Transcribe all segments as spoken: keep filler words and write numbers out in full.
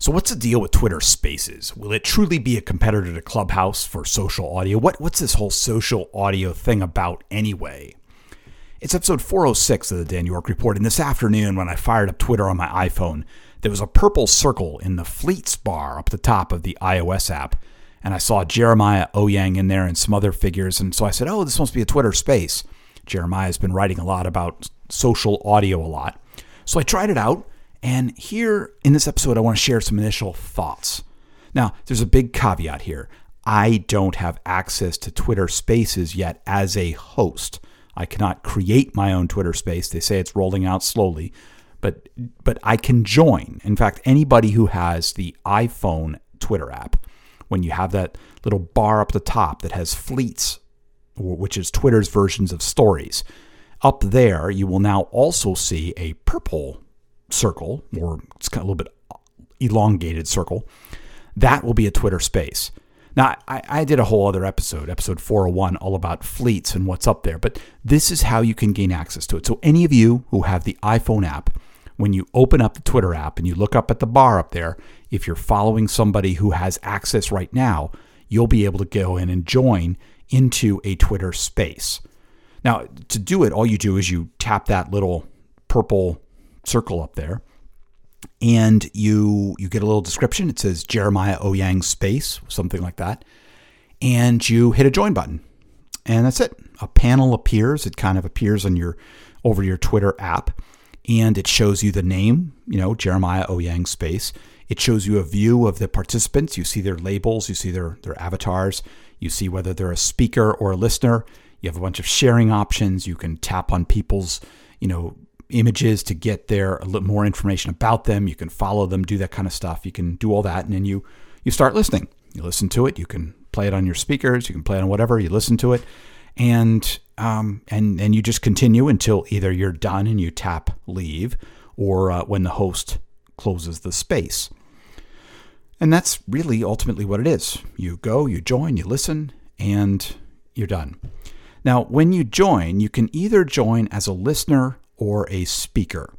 So what's the deal with Twitter Spaces? Will it truly be a competitor to Clubhouse for social audio? What, what's this whole social audio thing about anyway? It's episode four oh six of the Dan York Report, and this afternoon when I fired up Twitter on my iPhone, there was a purple circle in the fleets bar up the top of the iOS app, and I saw Jeremiah Owyang in there and some other figures, and so I said, oh, this must be a Twitter space. Jeremiah's been writing a lot about social audio a lot. So I tried it out, and here in this episode, I want to share some initial thoughts. Now, there's a big caveat here. I don't have access to Twitter Spaces yet as a host. I cannot create my own Twitter space. They say it's rolling out slowly, but but I can join. In fact, anybody who has the iPhone Twitter app, when you have that little bar up the top that has fleets, which is Twitter's versions of stories, up there you will now also see a purple circle, or it's kind of a little bit elongated circle. That will be a Twitter space. Now, I, I did a whole other episode, episode four oh one, all about fleets and what's up there, but this is how you can gain access to it. So any of you who have the iPhone app, when you open up the Twitter app and you look up at the bar up there, if you're following somebody who has access right now, you'll be able to go in and join into a Twitter space. Now, to do it, all you do is you tap that little purple circle up there, and you you get a little description. It says Jeremiah Owyang space, something like that. And you hit a join button. And that's it. A panel appears. It kind of appears on your over your Twitter app. And it shows you the name, you know, Jeremiah Owyang space. It shows you a view of the participants. You see their labels. You see their, their avatars. You see whether they're a speaker or a listener. You have a bunch of sharing options. You can tap on people's, you know, images to get there, a little more information about them. You can follow them, do that kind of stuff. You can do all that, and then you you start listening. You listen to it. You can play it on your speakers. You can play it on whatever. You listen to it, and um and and you just continue until either you're done and you tap leave, or uh, when the host closes the space. And that's really ultimately what it is. You go, you join, you listen, and you're done. Now, when you join, you can either join as a listener or a speaker.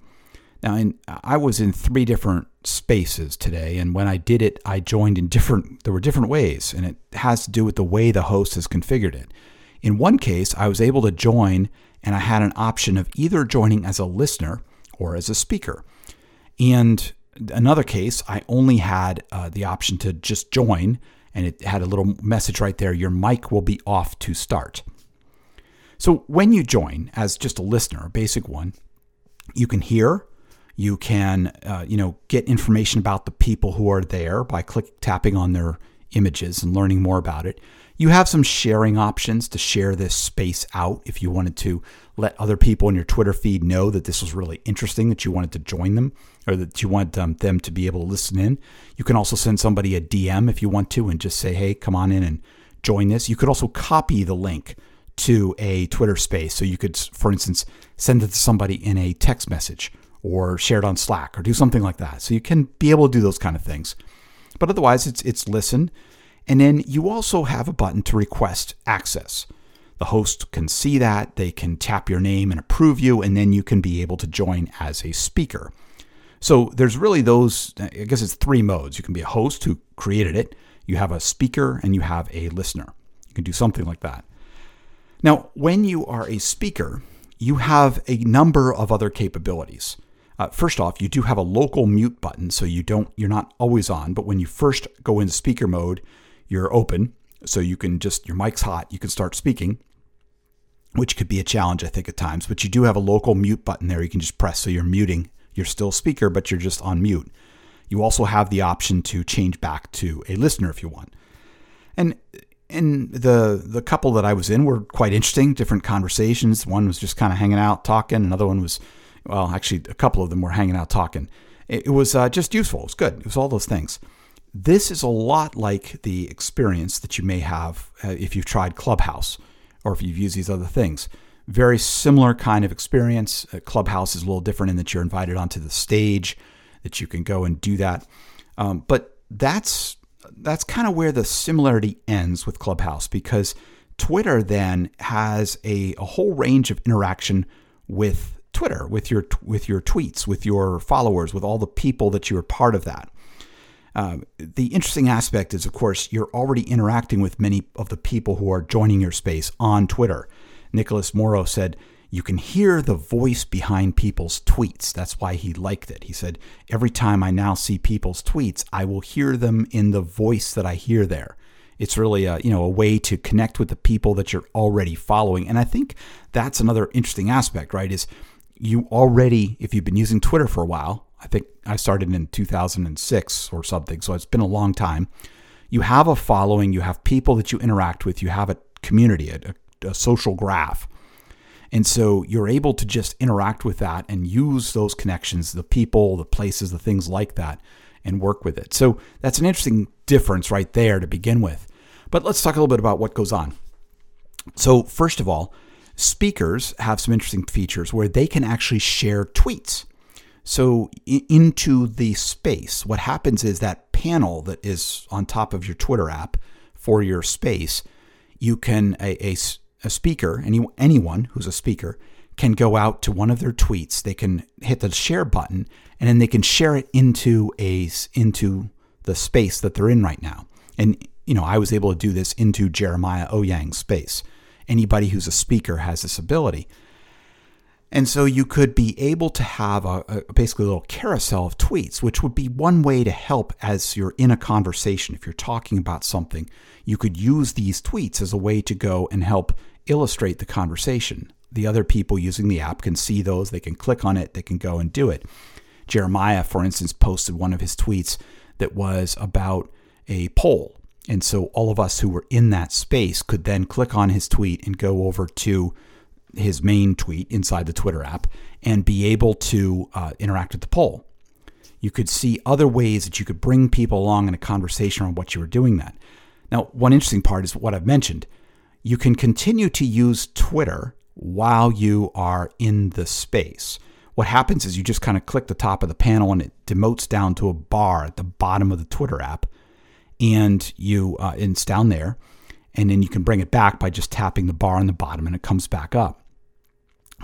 Now, in, I was in three different spaces today, and when I did it, I joined in different, there were different ways, and it has to do with the way the host has configured it. In one case, I was able to join, and I had an option of either joining as a listener or as a speaker. And another case, I only had uh, the option to just join, and it had a little message right there, your mic will be off to start. So when you join as just a listener, a basic one, you can hear, you can uh, you know get information about the people who are there by click tapping on their images and learning more about it. You have some sharing options to share this space out if you wanted to let other people in your Twitter feed know that this was really interesting, that you wanted to join them, or that you want um, them to be able to listen in. You can also send somebody a D M if you want to and just say, hey, come on in and join this. You could also copy the link to a Twitter space. So you could, for instance, send it to somebody in a text message or share it on Slack or do something like that. So you can be able to do those kind of things. But otherwise, it's it's listen. And then you also have a button to request access. The host can see that. They can tap your name and approve you, and then you can be able to join as a speaker. So there's really those, I guess it's three modes. You can be a host who created it. You have a speaker, and you have a listener. You can do something like that. Now, when you are a speaker, you have a number of other capabilities. Uh, first off, you do have a local mute button, so you don't, you're not always on, but when you first go into speaker mode, you're open, so you can just, your mic's hot, you can start speaking, which could be a challenge, I think, at times, but you do have a local mute button there you can just press, so you're muting, you're still speaker, but you're just on mute. You also have the option to change back to a listener if you want. And And the the couple that I was in were quite interesting, different conversations. One was just kind of hanging out, talking. Another one was, well, actually, a couple of them were hanging out, talking. It, it was uh, just useful. It was good. It was all those things. This is a lot like the experience that you may have uh, if you've tried Clubhouse or if you've used these other things. Very similar kind of experience. Uh, Clubhouse is a little different in that you're invited onto the stage, that you can go and do that. Um, but that's... That's kind of where the similarity ends with Clubhouse, because Twitter then has a, a whole range of interaction with Twitter, with your with your tweets, with your followers, with all the people that you are part of that. Uh, the interesting aspect is, of course, you're already interacting with many of the people who are joining your space on Twitter. Nicholas Morrow said, you can hear the voice behind people's tweets. That's why he liked it. He said, every time I now see people's tweets, I will hear them in the voice that I hear there. It's really a, you know, a way to connect with the people that you're already following. And I think that's another interesting aspect, right, is you already, if you've been using Twitter for a while, I think I started in two thousand six or something, so it's been a long time. You have a following, you have people that you interact with, you have a community, a, a social graph. And so you're able to just interact with that and use those connections, the people, the places, the things like that, and work with it. So that's an interesting difference right there to begin with. But let's talk a little bit about what goes on. So first of all, speakers have some interesting features where they can actually share tweets. So into the space, what happens is that panel that is on top of your Twitter app for your space, you can, a, a, a speaker, any, anyone who's a speaker, can go out to one of their tweets. They can hit the share button, and then they can share it into a into the space that they're in right now. And, you know, I was able to do this into Jeremiah Owyang's space. Anybody who's a speaker has this ability. And so you could be able to have a, a basically a little carousel of tweets, which would be one way to help as you're in a conversation. If you're talking about something, you could use these tweets as a way to go and help illustrate the conversation. The other people using the app can see those. They can click on it. They can go and do it. Jeremiah, for instance, posted one of his tweets that was about a poll. And so all of us who were in that space could then click on his tweet and go over to his main tweet inside the Twitter app and be able to uh, interact with the poll. You could see other ways that you could bring people along in a conversation on what you were doing that. Now, one interesting part is what I've mentioned. You can continue to use Twitter while you are in the space. What happens is you just kind of click the top of the panel and it demotes down to a bar at the bottom of the Twitter app, and you uh, and it's down there, and then you can bring it back by just tapping the bar on the bottom, and it comes back up.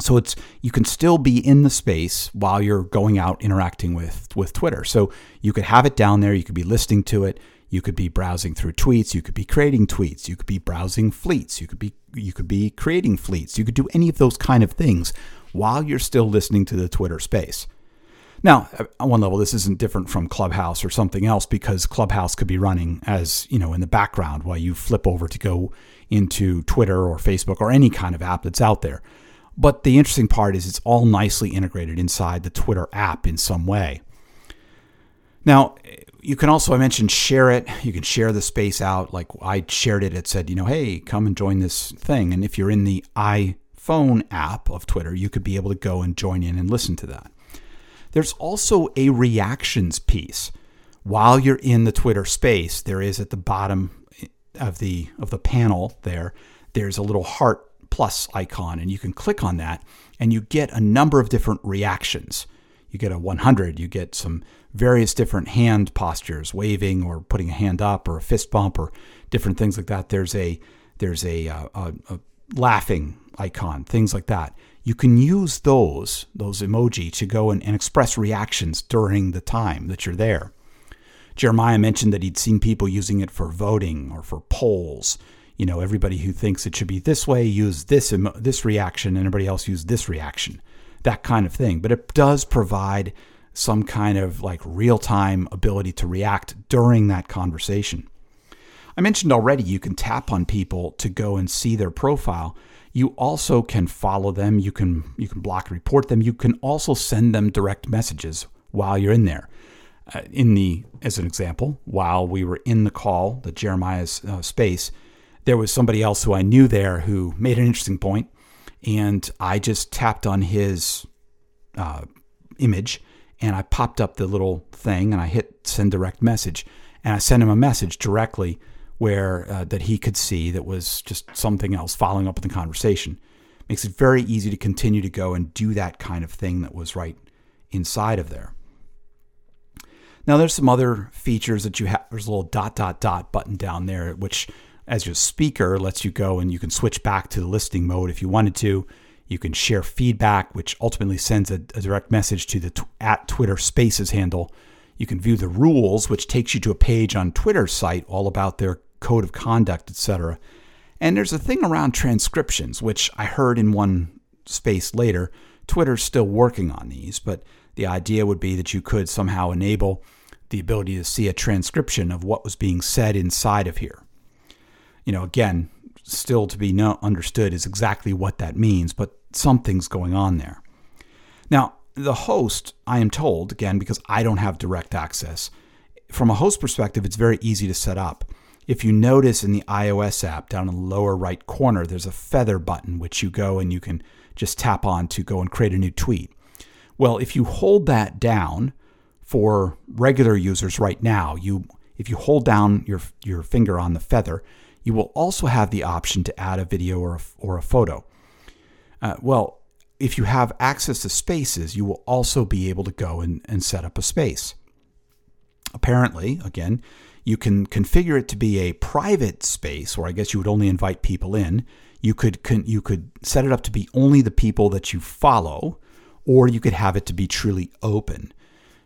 So it's you can still be in the space while you're going out interacting with with Twitter. So you could have it down there, you could be listening to it, you could be browsing through tweets, you could be creating tweets, you could be browsing fleets, you could be you could be creating fleets, you could do any of those kind of things while you're still listening to the Twitter space. Now, on one level, this isn't different from Clubhouse or something else, because Clubhouse could be running as, you know, in the background while you flip over to go into Twitter or Facebook or any kind of app that's out there. But the interesting part is it's all nicely integrated inside the Twitter app in some way. Now, you can also, I mentioned, share it. You can share the space out. Like I shared it. It said, you know, hey, come and join this thing. And if you're in the iPhone app of Twitter, you could be able to go and join in and listen to that. There's also a reactions piece. While you're in the Twitter space, there is at the bottom of the of the panel there, there's a little heart plus icon, and you can click on that, and you get a number of different reactions. You get a one hundred, you get some various different hand postures, waving or putting a hand up or a fist bump or different things like that. There's a there's a, a, a laughing icon, things like that. You can use those those emoji to go and, and express reactions during the time that you're there. Jeremiah mentioned that he'd seen people using it for voting or for polls. You know, everybody who thinks it should be this way, use this emo- this reaction, and everybody else use this reaction. That kind of thing. But it does provide some kind of like real-time ability to react during that conversation. I mentioned already you can tap on people to go and see their profile. You also can follow them. You can you can block and report them. You can also send them direct messages while you're in there. Uh, in the as an example, while we were in the call, the Jeremiah's uh, space, there was somebody else who I knew there who made an interesting point. And I just tapped on his uh, image, and I popped up the little thing, and I hit send direct message, and I sent him a message directly where uh, that he could see that was just something else following up with the conversation. Makes it very easy to continue to go and do that kind of thing that was right inside of there. Now, there's some other features that you have. There's a little dot, dot, dot button down there, which as your speaker lets you go and you can switch back to the listening mode if you wanted to. You can share feedback, which ultimately sends a, a direct message to the t- at Twitter Spaces handle. You can view the rules, which takes you to a page on Twitter's site all about their code of conduct, et cetera. And there's a thing around transcriptions, which I heard in one space later. Twitter's still working on these, but the idea would be that you could somehow enable the ability to see a transcription of what was being said inside of here. You know, again, still to be no understood is exactly what that means, but something's going on there. Now, the host, I am told, again, because I don't have direct access, from a host perspective, it's very easy to set up. If you notice in the iOS app down in the lower right corner, there's a feather button, which you go and you can just tap on to go and create a new tweet. Well, if you hold that down for regular users right now, you if you hold down your your finger on the feather, you will also have the option to add a video or a, or a photo. Uh, well, if you have access to spaces, you will also be able to go and, and set up a space. Apparently, again, you can configure it to be a private space, or I guess you would only invite people in. You could can, you could set it up to be only the people that you follow, or you could have it to be truly open.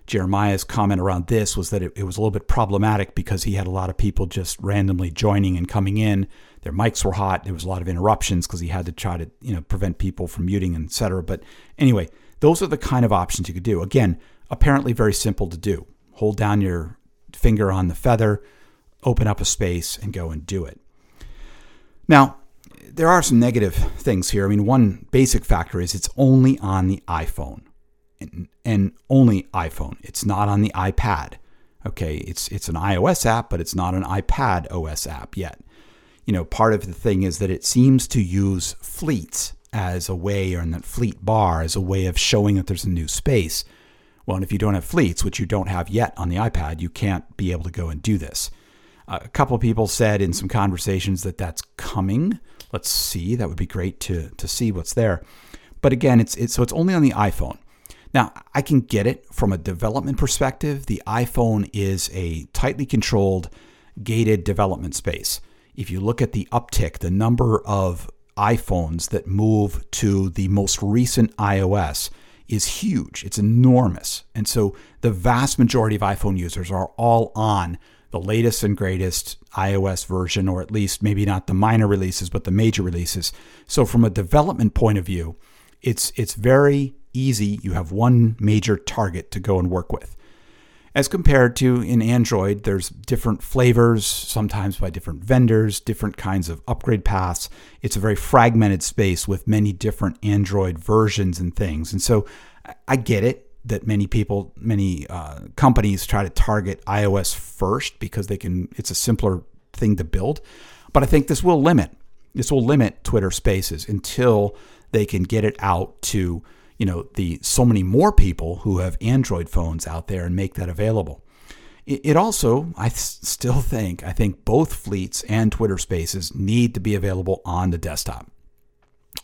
Jeremiah's comment around this was that it, it was a little bit problematic because he had a lot of people just randomly joining and coming in. Their mics were hot. There was a lot of interruptions because he had to try to, you know, prevent people from muting, et cetera. But anyway, those are the kind of options you could do. Again, apparently very simple to do. Hold down your finger on the feather, open up a space, and go and do it. Now, there are some negative things here. I mean, one basic factor is it's only on the iPhone. And, and only iPhone. It's not on the iPad. Okay, it's it's an iOS app, but it's not an iPad O S app yet. You know, part of the thing is that it seems to use fleets as a way, or in that fleet bar as a way of showing that there's a new space. Well, and if you don't have fleets, which you don't have yet on the iPad, you can't be able to go and do this. Uh, a couple of people said in some conversations that that's coming. Let's see. That would be great to to see what's there. But again, it's it's so it's only on the iPhone. Now, I can get it from a development perspective. The iPhone is a tightly controlled, gated development space. If you look at the uptick, the number of iPhones that move to the most recent iOS is huge. It's enormous. And so the vast majority of iPhone users are all on the latest and greatest iOS version, or at least maybe not the minor releases, but the major releases. So from a development point of view, it's it's very easy. You have one major target to go and work with. As compared to in Android, there's different flavors, sometimes by different vendors, different kinds of upgrade paths. It's a very fragmented space with many different Android versions and things. And so I get it that many people, many uh, companies try to target iOS first because they can. It's a simpler thing to build. But I think this will limit. This will limit Twitter Spaces until they can get it out to, you know, the so many more people who have Android phones out there and make that available. It, it also, I s- still think, I think both Fleets and Twitter Spaces need to be available on the desktop.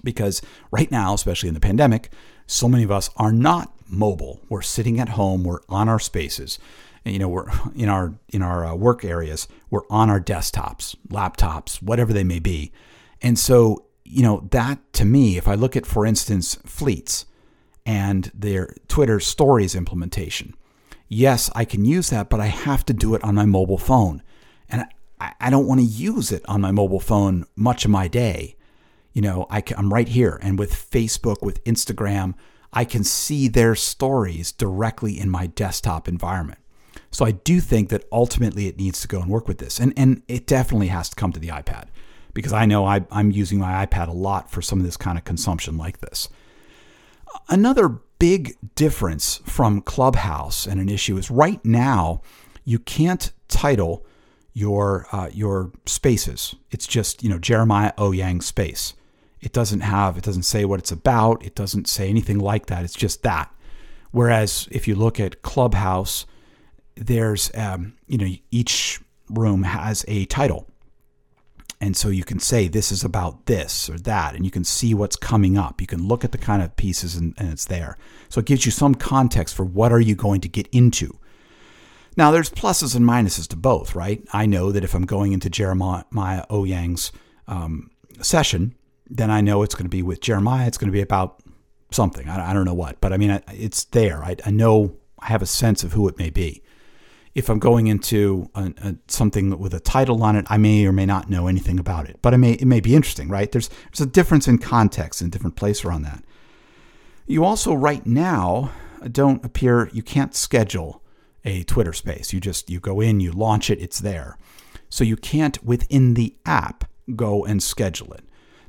Because right now, especially in the pandemic, so many of us are not mobile. We're sitting at home. We're on our spaces. And, you know, we're in our in our uh, work areas. We're on our desktops, laptops, whatever they may be. And so, you know, that to me, if I look at, for instance, Fleets and their Twitter Stories implementation. Yes, I can use that, but I have to do it on my mobile phone. And I, I don't want to use it on my mobile phone much of my day. You know, I can, I'm right here. And with Facebook, with Instagram, I can see their stories directly in my desktop environment. So I do think that ultimately it needs to go and work with this. And and it definitely has to come to the iPad, because I know I, I'm using my iPad a lot for some of this kind of consumption like this. Another big difference from Clubhouse and an issue is right now you can't title your uh, your spaces. It's just, you know, Jeremiah Owyang space. It doesn't have, it doesn't say what it's about. It doesn't say anything like that. It's just that. Whereas if you look at Clubhouse, there's, um, you know, each room has a title. And so you can say this is about this or that, and you can see what's coming up. You can look at the kind of pieces and, and it's there. So it gives you some context for what are you going to get into. Now, there's pluses and minuses to both, right? I know that if I'm going into Jeremiah Owyang's um, session, then I know it's going to be with Jeremiah. It's going to be about something. I, I don't know what, but I mean, it's there. I, I know I have a sense of who it may be. if I'm going into a, a, something with a title on it, I may or may not know anything about it, but it may it may be interesting, right? There's there's a difference in context and different place around that. You also right now don't appear, you can't schedule a Twitter space. You just, you go in, you launch it, it's there. So you can't within the app go and schedule it.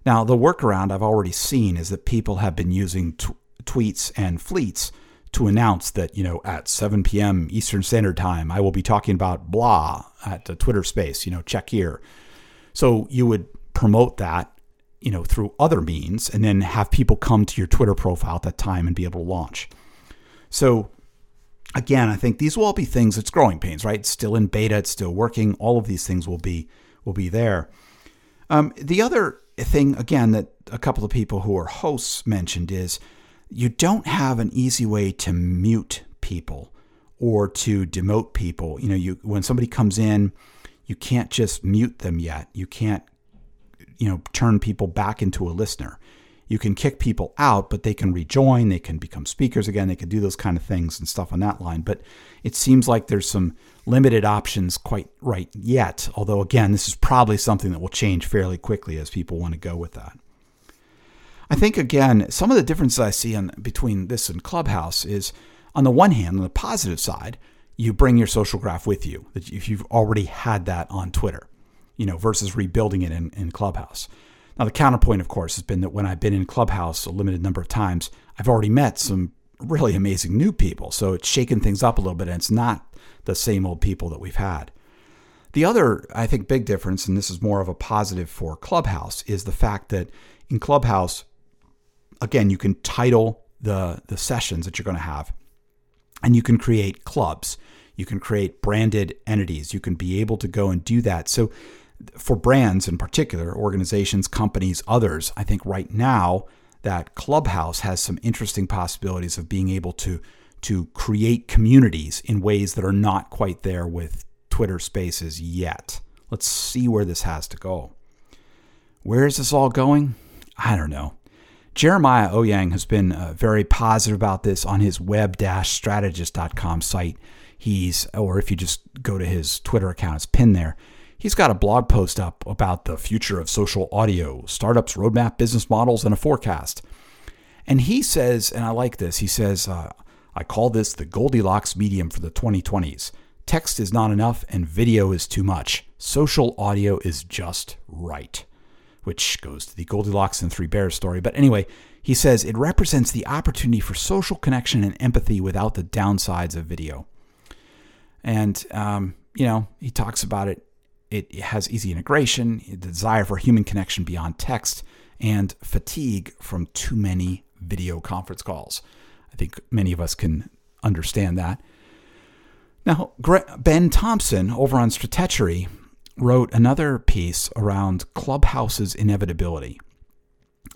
Now, the workaround I've already seen is that people have been using tw- tweets and fleets to announce that, you know, at seven p.m. Eastern Standard Time, I will be talking about blah at the Twitter space, you know, check here. So you would promote that, you know, through other means and then have people come to your Twitter profile at that time and be able to launch. So again, I think these will all be things, it's growing pains, right? It's still in beta, it's still working. All of these things will be will be there. Um, the other thing, again, that a couple of people who are hosts mentioned is you don't have an easy way to mute people or to demote people. You know, you when somebody comes in, you can't just mute them yet. You can't, you know, turn people back into a listener. You can kick people out, but they can rejoin. They can become speakers again. They can do those kind of things and stuff on that line. But it seems like there's some limited options quite right yet. Although, again, this is probably something that will change fairly quickly as people want to go with that. I think, again, some of the differences I see in, between this and Clubhouse is, on the one hand, on the positive side, you bring your social graph with you, if you've already had that on Twitter, you know, versus rebuilding it in, in Clubhouse. Now, the counterpoint, of course, has been that when I've been in Clubhouse a limited number of times, I've already met some really amazing new people. So it's shaken things up a little bit, and it's not the same old people that we've had. The other, I think, big difference, and this is more of a positive for Clubhouse, is the fact that in Clubhouse, again, you can title the, the sessions that you're going to have, and you can create clubs. You can create branded entities. You can be able to go and do that. So for brands in particular, organizations, companies, others, I think right now that Clubhouse has some interesting possibilities of being able to, to create communities in ways that are not quite there with Twitter Spaces yet. Let's see where this has to go. Where is this all going? I don't know. Jeremiah Owyang has been uh, very positive about this on his web dash strategist dot com site. He's, or if you just go to his Twitter account, it's pinned there. He's got a blog post up about the future of social audio, startups, roadmap, business models, and a forecast. And he says, and I like this, he says, uh, I call this the Goldilocks medium for the twenty twenties. Text is not enough and video is too much. Social audio is just right, which goes to the Goldilocks and Three Bears story. But anyway, he says it represents the opportunity for social connection and empathy without the downsides of video. And, um, you know, he talks about it. It has easy integration, the desire for human connection beyond text, and fatigue from too many video conference calls. I think many of us can understand that. Now, Ben Thompson over on Stratechery wrote another piece around Clubhouse's inevitability.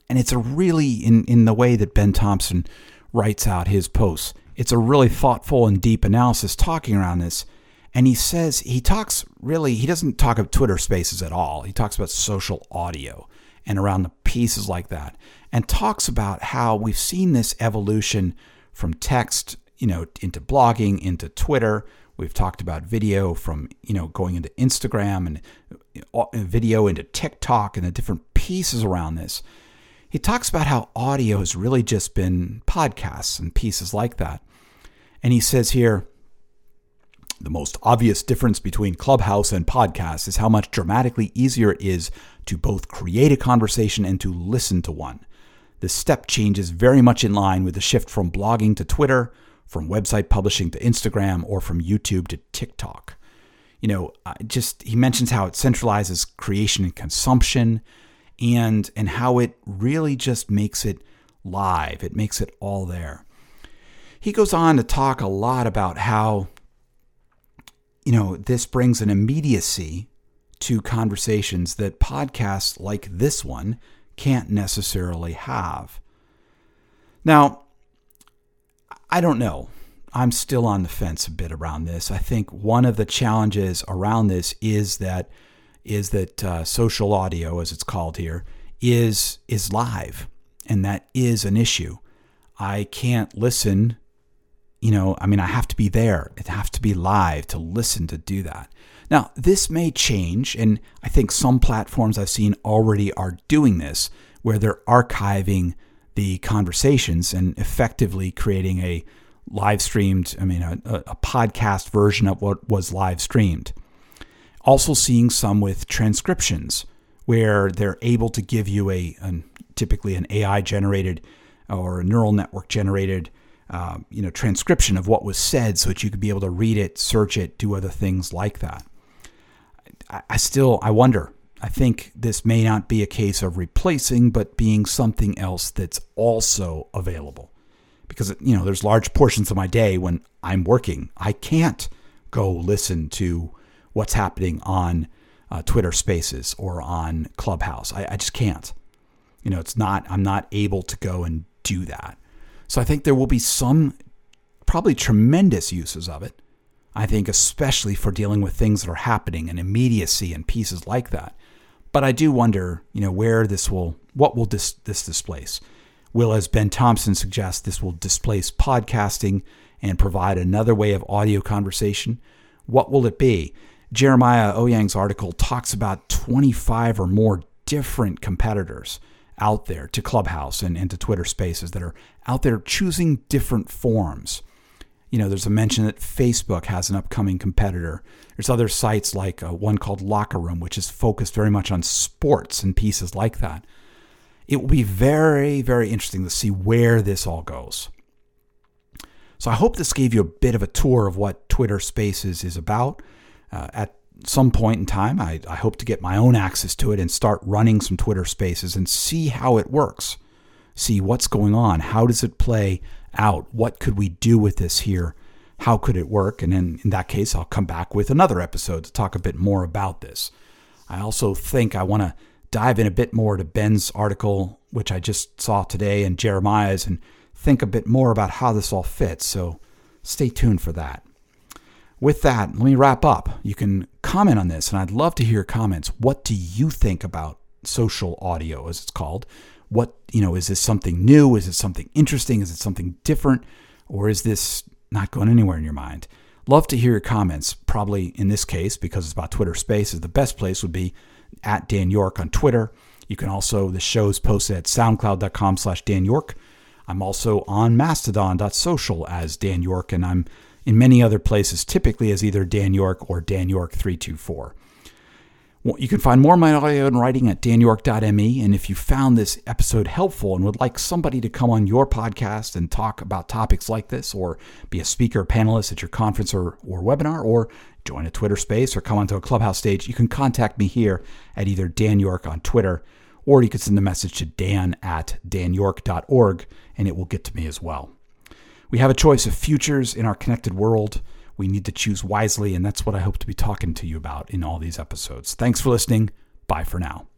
And it's a really, in, in the way that Ben Thompson writes out his posts, it's a really thoughtful and deep analysis talking around this. And he says, he talks really, he doesn't talk about Twitter Spaces at all. He talks about social audio and around the pieces like that, and talks about how we've seen this evolution from text, you know, into blogging, into Twitter. We've talked about video from, you know, going into Instagram and, you know, video into TikTok and the different pieces around this. He talks about how audio has really just been podcasts and pieces like that. And he says here, the most obvious difference between Clubhouse and podcasts is how much dramatically easier it is to both create a conversation and to listen to one. This step change is very much in line with the shift from blogging to Twitter, from website publishing to Instagram, or from YouTube to TikTok. You know, just he mentions how it centralizes creation and consumption, and and how it really just makes it live. It makes it all there. He goes on to talk a lot about how, you know, this brings an immediacy to conversations that podcasts like this one can't necessarily have. Now, I don't know. I'm still on the fence a bit around this. I think one of the challenges around this is that is that uh, social audio, as it's called here, is is live, and that is an issue. I can't listen you know, I mean, I have to be there. I have to be live to listen to do that. Now, this may change, and I think some platforms I've seen already are doing this, where they're archiving the conversations and effectively creating a live streamed, I mean, a, a podcast version of what was live streamed. Also seeing some with transcriptions, where they're able to give you a, a typically an A I-generated or a neural network-generated uh, you know, transcription of what was said so that you could be able to read it, search it, do other things like that. I, I still, I wonder. I think this may not be a case of replacing, but being something else that's also available. Because, you know, there's large portions of my day when I'm working. I can't go listen to what's happening on Uh, Twitter Spaces or on Clubhouse. I, I just can't. You know, it's not, I'm not able to go and do that. So I think there will be some probably tremendous uses of it. I think especially for dealing with things that are happening and immediacy and pieces like that. But I do wonder, you know, where this will, what will dis, this displace? Will, as Ben Thompson suggests, this will displace podcasting and provide another way of audio conversation? What will it be? Jeremiah Owyang's article talks about twenty-five or more different competitors out there to Clubhouse and, and to Twitter Spaces that are out there choosing different forms. You know, there's a mention that Facebook has an upcoming competitor. There's other sites like uh, one called Locker Room, which is focused very much on sports and pieces like that. It will be very, very interesting to see where this all goes. So I hope this gave you a bit of a tour of what Twitter Spaces is about. Uh, at some point in time, I, I hope to get my own access to it and start running some Twitter Spaces and see how it works. See what's going on. How does it play out? What could we do with this here? How could it work? And then in that case, I'll come back with another episode to talk a bit more about this. I also think I want to dive in a bit more to Ben's article, which I just saw today, and Jeremiah's, and think a bit more about how this all fits. So stay tuned for that. With that, let me wrap up. You can comment on this, and I'd love to hear comments. What do you think about social audio, as it's called? What, you know, is this something new? Is it something interesting? Is it something different? Or is this not going anywhere in your mind? Love to hear your comments. Probably in this case, because it's about Twitter Spaces, the best place would be at Dan York on Twitter. You can also, the show's posted at soundcloud.com slash Dan York. I'm also on mastodon dot social as Dan York, and I'm in many other places, typically as either Dan York or Dan York three two four. Well, you can find more of my audio and writing at dan york dot m e. And if you found this episode helpful and would like somebody to come on your podcast and talk about topics like this, or be a speaker or panelist at your conference or, or webinar, or join a Twitter space or come onto a Clubhouse stage, you can contact me here at either Dan York on Twitter, or you could send a message to dan at dan york dot org and it will get to me as well. We have a choice of futures in our connected world. We need to choose wisely, and that's what I hope to be talking to you about in all these episodes. Thanks for listening. Bye for now.